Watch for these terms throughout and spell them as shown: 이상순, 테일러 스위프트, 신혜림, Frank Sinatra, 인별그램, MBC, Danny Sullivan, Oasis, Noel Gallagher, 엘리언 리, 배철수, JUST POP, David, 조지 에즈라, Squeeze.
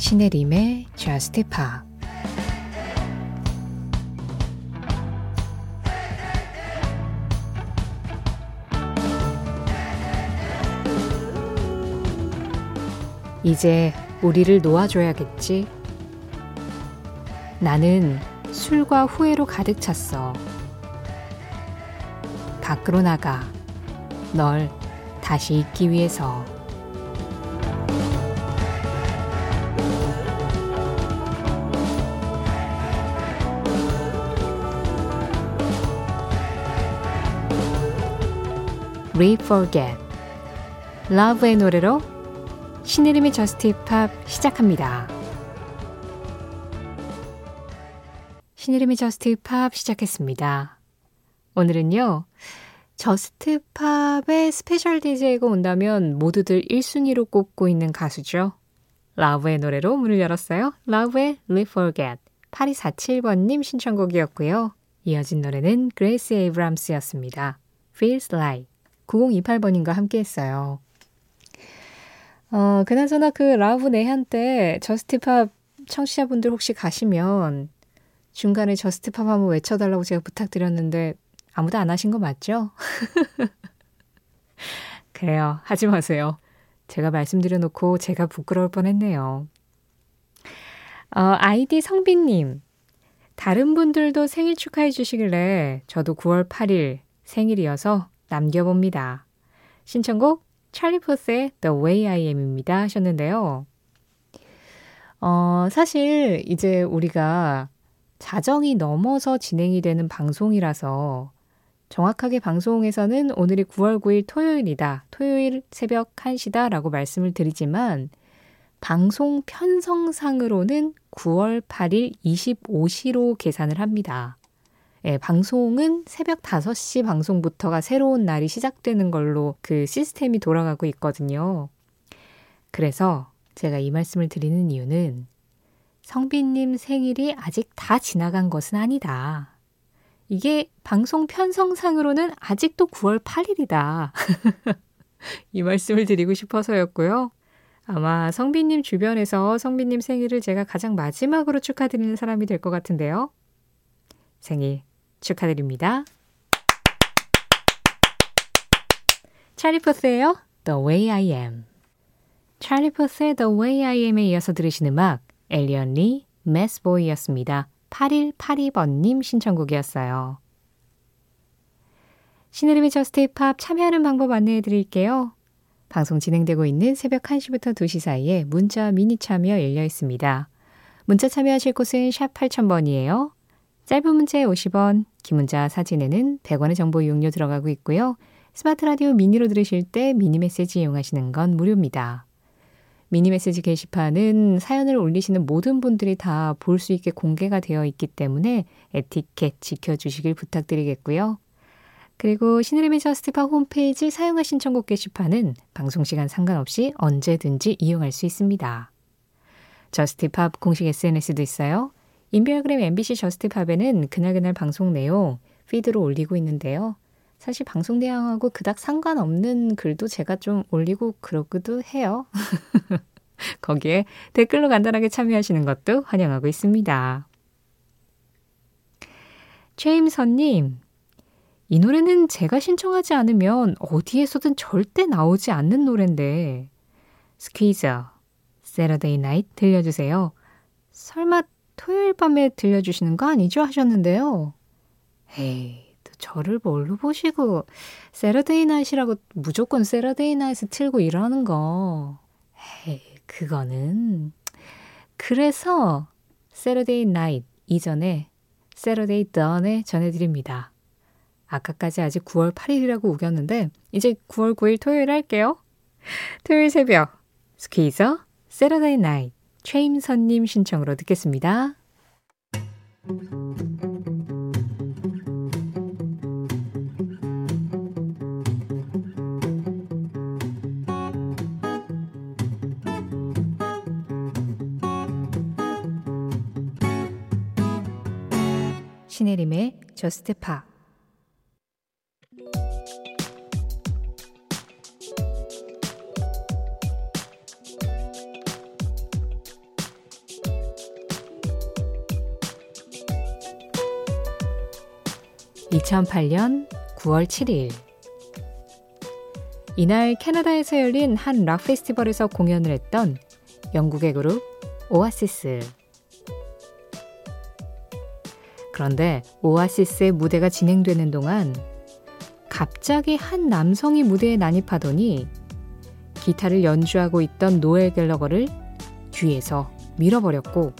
신혜림의 Just Pop. 이제 우리를 놓아줘야겠지. 나는 술과 후회로 가득 찼어. 밖으로 나가. 널 다시 잊기 위해서. Re-Forget. 러브의 노래로 신혜림의 저스트 힙합 시작합니다. 신혜림의 저스트 힙합 시작했습니다. 오늘은요, 저스트 팝의 스페셜 DJ가 온다면 모두들 1순위로 꼽고 있는 가수죠. 러브의 노래로 문을 열었어요. 러브의 Re-Forget. 8247번님 신청곡이었고요. 이어진 노래는 그레이시 에이브람스였습니다. Feels Like. 9028번님과 함께했어요. 그나저나 그 러브 내한 때 저스트 팝 청취자분들 혹시 가시면 중간에 저스트 팝 한번 외쳐달라고 제가 부탁드렸는데 아무도 안 하신 거 맞죠? 그래요. 하지 마세요. 제가 말씀드려놓고 제가 부끄러울 뻔했네요. 아이디 성빈님. 다른 분들도 생일 축하해 주시길래 저도 9월 8일 생일이어서 남겨봅니다. 신청곡 찰리 푸스의 The Way I Am입니다 하셨는데요. 사실 이제 우리가 자정이 넘어서 진행이 되는 방송이라서 정확하게 방송에서는 오늘이 9월 9일 토요일이다. 토요일 새벽 1시다 라고 말씀을 드리지만 방송 편성상으로는 9월 8일 25시로 계산을 합니다. 예, 방송은 새벽 5시 방송부터가 새로운 날이 시작되는 걸로 그 시스템이 돌아가고 있거든요. 그래서 제가 이 말씀을 드리는 이유는 성빈님 생일이 아직 다 지나간 것은 아니다. 이게 방송 편성상으로는 아직도 9월 8일이다. 이 말씀을 드리고 싶어서였고요. 아마 성빈님 주변에서 성빈님 생일을 제가 가장 마지막으로 축하드리는 사람이 될 것 같은데요. 생일 축하드립니다. 찰리 푸스예요. The Way I Am. 찰리 푸스의 The Way I Am에 이어서 들으신 음악 엘리언 리, 메스보이였습니다. 8182번님 신청곡이었어요. 신혜림의 저스트 힙합 참여하는 방법 안내해드릴게요. 방송 진행되고 있는 새벽 1시부터 2시 사이에 문자 미니 참여 열려 있습니다. 문자 참여하실 곳은 샵 8000번이에요. 짧은 문자에 50원, 긴 문자 사진에는 100원의 정보 이용료 들어가고 있고요. 스마트 라디오 미니로 들으실 때 미니 메시지 이용하시는 건 무료입니다. 미니 메시지 게시판은 사연을 올리시는 모든 분들이 다 볼 수 있게 공개가 되어 있기 때문에 에티켓 지켜주시길 부탁드리겠고요. 그리고 신혜림의 저스트 팝 홈페이지 사용하신 청곡 게시판은 방송시간 상관없이 언제든지 이용할 수 있습니다. 저스트 팝 공식 SNS도 있어요. 인별그램 MBC 저스트팝에는 그날그날 방송 내용 피드로 올리고 있는데요. 사실 방송 내용하고 그닥 상관없는 글도 제가 좀 올리고 그러기도 해요. 거기에 댓글로 간단하게 참여하시는 것도 환영하고 있습니다. 최임선님, 이 노래는 제가 신청하지 않으면 어디에서든 절대 나오지 않는 노래인데 Squeeze, Saturday Night 들려주세요. 설마 토요일 밤에 들려주시는 거 아니죠? 하셨는데요. 에이, 또 저를 뭘로 보시고 세러데이 나잇이라고 무조건 세러데이 나잇을 틀고 이러는 거. 에이, 그거는. 그래서 세러데이 나잇 이전에 세러데이 던에 전해드립니다. 아까까지 아직 9월 8일이라고 우겼는데 이제 9월 9일 토요일 할게요. 토요일 새벽 스퀴저 세러데이 나잇. 최임선님 신청으로 듣겠습니다. 신혜림의 저스트 팝. 2008년 9월 7일. 이날 캐나다에서 열린 한 락 페스티벌에서 공연을 했던 영국의 그룹 오아시스. 그런데 오아시스의 무대가 진행되는 동안 갑자기 한 남성이 무대에 난입하더니 기타를 연주하고 있던 노엘 갤러거를 뒤에서 밀어버렸고,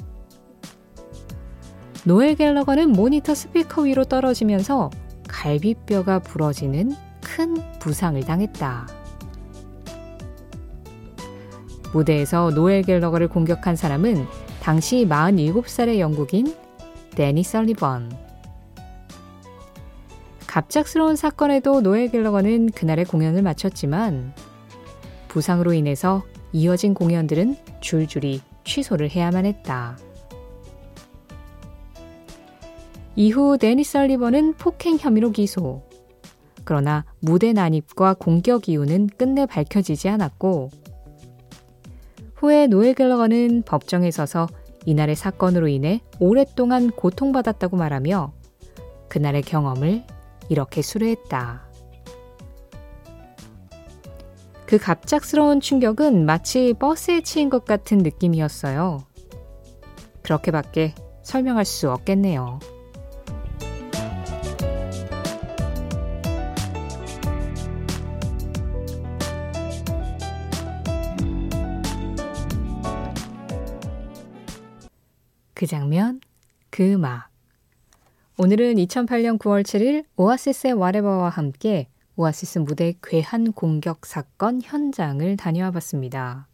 노엘 갤러거는 모니터 스피커 위로 떨어지면서 갈비뼈가 부러지는 큰 부상을 당했다. 무대에서 노엘 갤러거를 공격한 사람은 당시 47살의 영국인 데니 설리번. 갑작스러운 사건에도 노엘 갤러거는 그날의 공연을 마쳤지만 부상으로 인해서 이어진 공연들은 줄줄이 취소를 해야만 했다. 이후 데니 설리번은 폭행 혐의로 기소. 그러나 무대 난입과 공격 이유는 끝내 밝혀지지 않았고, 후에 노엘 갤러거는 법정에 서서 이날의 사건으로 인해 오랫동안 고통받았다고 말하며 그날의 경험을 이렇게 수레했다. 그 갑작스러운 충격은 마치 버스에 치인 것 같은 느낌이었어요. 그렇게밖에 설명할 수 없겠네요. 그 장면, 그 음악. 오늘은 2008년 9월 7일 오아시스의 Whatever와 함께 오아시스 무대 괴한 공격 사건 현장을 다녀와 봤습니다.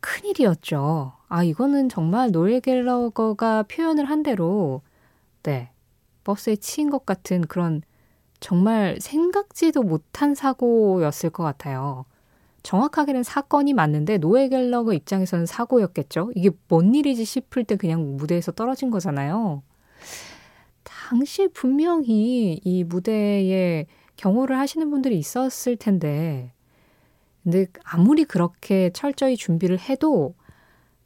큰일이었죠. 이거는 정말 노엘 갤러거가 표현을 한 대로 버스에 치인 것 같은 그런 정말 생각지도 못한 사고였을 것 같아요. 정확하게는 사건이 맞는데 노엘 갤러거 입장에서는 사고였겠죠. 이게 뭔 일이지 싶을 때 그냥 무대에서 떨어진 거잖아요. 당시 분명히 이 무대에 경호를 하시는 분들이 있었을 텐데, 근데 아무리 그렇게 철저히 준비를 해도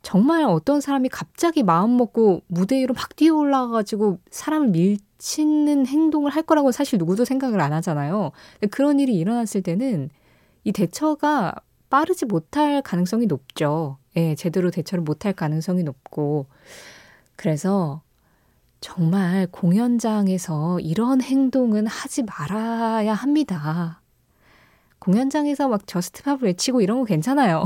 정말 어떤 사람이 갑자기 마음먹고 무대 위로 막 뛰어올라가지고 사람을 밀치는 행동을 할 거라고 사실 누구도 생각을 안 하잖아요. 그런 일이 일어났을 때는 이 대처가 빠르지 못할 가능성이 높죠. 제대로 대처를 못할 가능성이 높고, 그래서 정말 공연장에서 이런 행동은 하지 말아야 합니다. 공연장에서 막 저스트 팝을 외치고 이런 거 괜찮아요.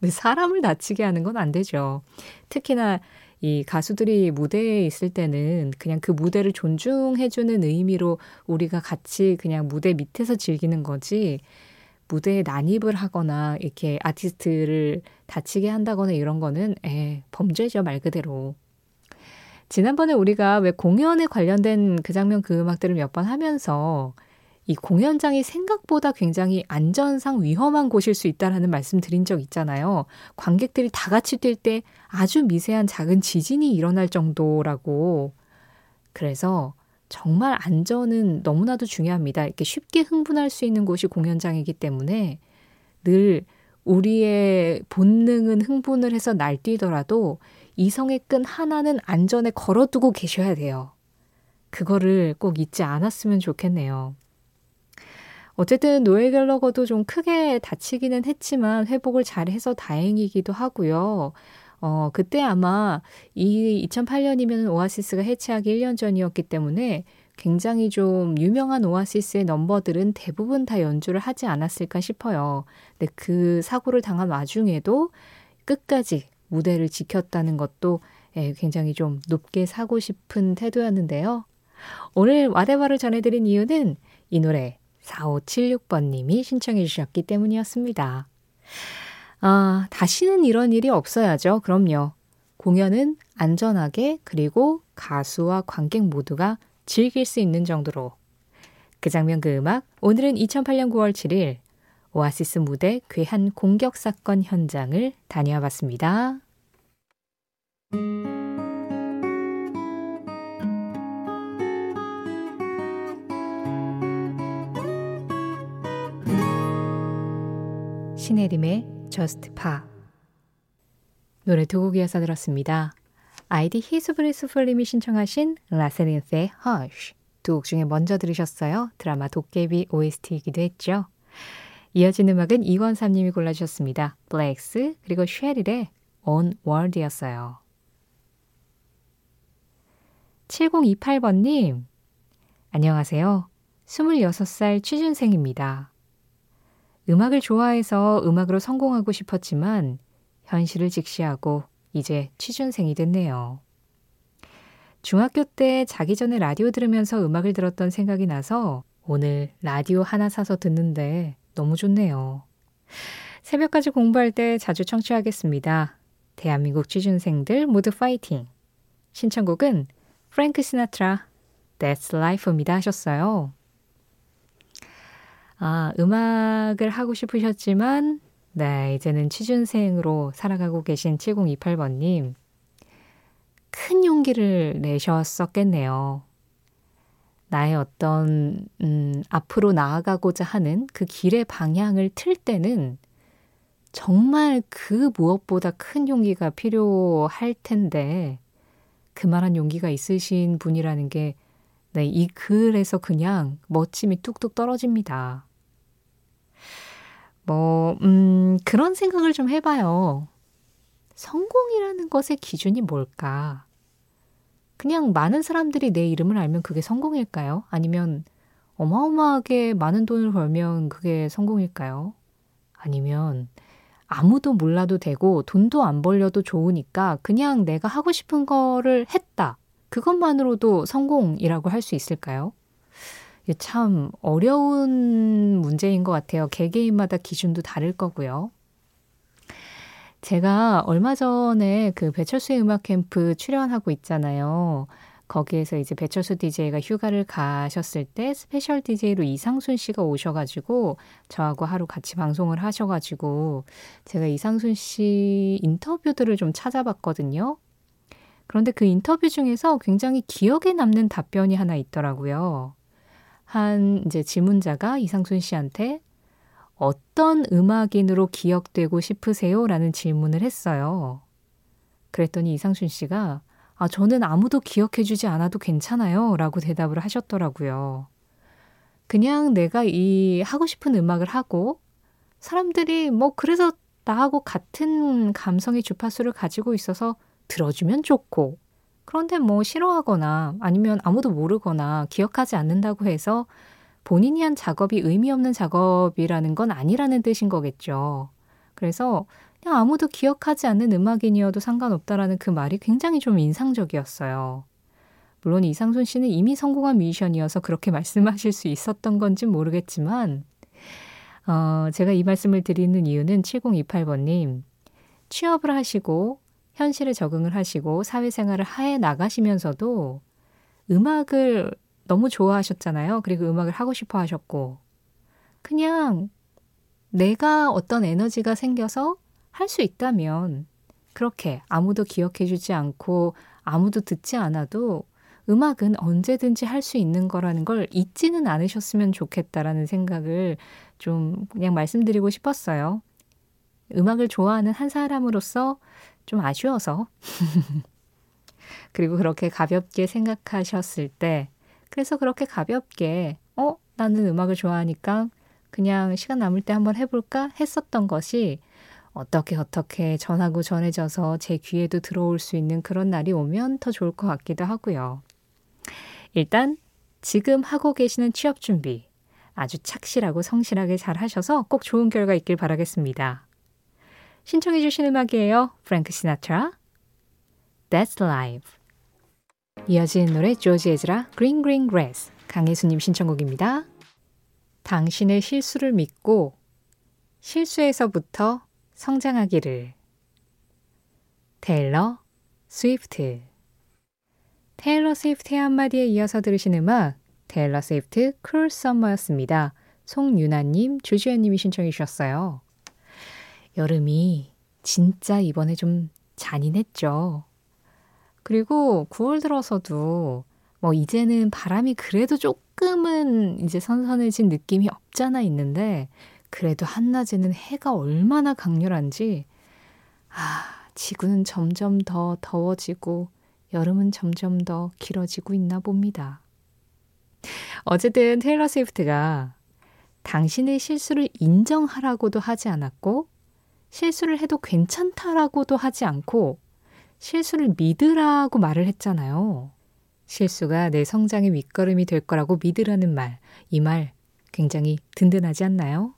근데 사람을 다치게 하는 건 안 되죠. 특히나 이 가수들이 무대에 있을 때는 그냥 그 무대를 존중해주는 의미로 우리가 같이 그냥 무대 밑에서 즐기는 거지, 무대에 난입을 하거나 이렇게 아티스트를 다치게 한다거나 이런 거는 범죄죠, 말 그대로. 지난번에 우리가 왜 공연에 관련된 그 장면 그 음악들을 몇 번 하면서 이 공연장이 생각보다 굉장히 안전상 위험한 곳일 수 있다라는 말씀 드린 적 있잖아요. 관객들이 다 같이 뛸 때 아주 미세한 작은 지진이 일어날 정도라고. 그래서 정말 안전은 너무나도 중요합니다. 이렇게 쉽게 흥분할 수 있는 곳이 공연장이기 때문에 늘 우리의 본능은 흥분을 해서 날뛰더라도 이성의 끈 하나는 안전에 걸어두고 계셔야 돼요. 그거를 꼭 잊지 않았으면 좋겠네요. 어쨌든 노엘 갤러거도 좀 크게 다치기는 했지만 회복을 잘해서 다행이기도 하고요. 그때 아마 이 2008년이면 오아시스가 해체하기 1년 전이었기 때문에 굉장히 좀 유명한 오아시스의 넘버들은 대부분 다 연주를 하지 않았을까 싶어요. 근데 그 사고를 당한 와중에도 끝까지 무대를 지켰다는 것도 굉장히 좀 높게 사고 싶은 태도였는데요. 오늘 와데바를 전해드린 이유는 이 노래 4576번님이 신청해 주셨기 때문이었습니다. 다시는 이런 일이 없어야죠. 그럼요. 공연은 안전하게, 그리고 가수와 관객 모두가 즐길 수 있는 정도로. 그 장면 그 음악, 오늘은 2008년 9월 7일 오아시스 무대 괴한 공격 사건 현장을 다녀와 봤습니다. 신혜림의 Just Pop 노래 두 곡 이어서 들었습니다. 아이디 히스브리스풀님이 신청하신 라세린스의 Hush, 두 곡 중에 먼저 들으셨어요. 드라마 도깨비 OST이기도 했죠. 이어지는 음악은 이원삼님이 골라주셨습니다. 블랙스 그리고 쉐릴의 On World이었어요. 7028번님, 안녕하세요. 26살 취준생입니다. 음악을 좋아해서 음악으로 성공하고 싶었지만 현실을 직시하고 이제 취준생이 됐네요. 중학교 때 자기 전에 라디오 들으면서 음악을 들었던 생각이 나서 오늘 라디오 하나 사서 듣는데 너무 좋네요. 새벽까지 공부할 때 자주 청취하겠습니다. 대한민국 취준생들 모두 파이팅! 신청곡은 프랭크 시나트라, That's Life입니다 하셨어요. 아, 음악을 하고 싶으셨지만 네, 이제는 취준생으로 살아가고 계신 7028번님. 큰 용기를 내셨었겠네요. 나의 어떤 앞으로 나아가고자 하는 그 길의 방향을 틀 때는 정말 그 무엇보다 큰 용기가 필요할 텐데 그만한 용기가 있으신 분이라는 게 네, 이 글에서 그냥 멋짐이 뚝뚝 떨어집니다. 그런 생각을 좀 해봐요. 성공이라는 것의 기준이 뭘까? 그냥 많은 사람들이 내 이름을 알면 그게 성공일까요? 아니면 어마어마하게 많은 돈을 벌면 그게 성공일까요? 아니면 아무도 몰라도 되고 돈도 안 벌려도 좋으니까 그냥 내가 하고 싶은 거를 했다. 그것만으로도 성공이라고 할 수 있을까요? 참 어려운 문제인 것 같아요. 개개인마다 기준도 다를 거고요. 제가 얼마 전에 그 배철수의 음악 캠프 출연하고 있잖아요. 거기에서 이제 배철수 DJ가 휴가를 가셨을 때 스페셜 DJ로 이상순 씨가 오셔가지고 저하고 하루 같이 방송을 하셔가지고 제가 이상순 씨 인터뷰들을 좀 찾아봤거든요. 그런데 그 인터뷰 중에서 굉장히 기억에 남는 답변이 하나 있더라고요. 한 이제 질문자가 이상순 씨한테 어떤 음악인으로 기억되고 싶으세요? 라는 질문을 했어요. 그랬더니 이상순 씨가 아, 저는 아무도 기억해주지 않아도 괜찮아요. 라고 대답을 하셨더라고요. 그냥 내가 이 하고 싶은 음악을 하고 사람들이 뭐 그래서 나하고 같은 감성의 주파수를 가지고 있어서 들어주면 좋고 그런데 뭐 싫어하거나 아니면 아무도 모르거나 기억하지 않는다고 해서 본인이 한 작업이 의미 없는 작업이라는 건 아니라는 뜻인 거겠죠. 그래서 그냥 아무도 기억하지 않는 음악인이어도 상관없다라는 그 말이 굉장히 좀 인상적이었어요. 물론 이상순 씨는 이미 성공한 뮤지션이어서 그렇게 말씀하실 수 있었던 건지 모르겠지만 제가 이 말씀을 드리는 이유는 7028번님 취업을 하시고 현실에 적응을 하시고 사회생활을 해 나가시면서도 음악을 너무 좋아하셨잖아요. 그리고 음악을 하고 싶어 하셨고 그냥 내가 어떤 에너지가 생겨서 할 수 있다면 그렇게 아무도 기억해주지 않고 아무도 듣지 않아도 음악은 언제든지 할 수 있는 거라는 걸 잊지는 않으셨으면 좋겠다라는 생각을 좀 그냥 말씀드리고 싶었어요. 음악을 좋아하는 한 사람으로서 좀 아쉬워서 그리고 그렇게 가볍게 생각하셨을 때 그래서 그렇게 가볍게 나는 음악을 좋아하니까 그냥 시간 남을 때 한번 해볼까 했었던 것이 어떻게 전하고 전해져서 제 귀에도 들어올 수 있는 그런 날이 오면 더 좋을 것 같기도 하고요. 일단 지금 하고 계시는 취업 준비 아주 착실하고 성실하게 잘 하셔서 꼭 좋은 결과 있길 바라겠습니다. 신청해 주신 음악이에요. 프랭크 시나트라, That's Life. 이어진 노래 조지 에즈라, Green Green Grass. 강혜수님 신청곡입니다. 당신의 실수를 믿고 실수에서부터 성장하기를. 테일러 스위프트. 테일러 스위프트의 한마디에 이어서 들으신 음악 테일러 스위프트 Cruel Summer였습니다. 송유나님, 조지현님이 신청해 주셨어요. 여름이 진짜 이번에 좀 잔인했죠. 그리고 9월 들어서도 뭐 이제는 바람이 그래도 조금은 이제 선선해진 느낌이 없잖아 있는데 그래도 한낮에는 해가 얼마나 강렬한지 지구는 점점 더 더워지고 여름은 점점 더 길어지고 있나 봅니다. 어쨌든 테일러 스위프트가 당신의 실수를 인정하라고도 하지 않았고 실수를 해도 괜찮다라고도 하지 않고 실수를 믿으라고 말을 했잖아요. 실수가 내 성장의 밑거름이 될 거라고 믿으라는 말, 이 말 굉장히 든든하지 않나요?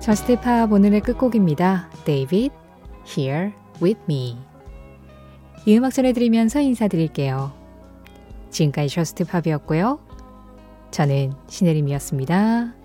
저스트 팝 오늘의 끝곡입니다. David, Here With Me. 이 음악 전해드리면서 인사드릴게요. 지금까지 저스트 팝이었고요. 저는 신혜림이었습니다.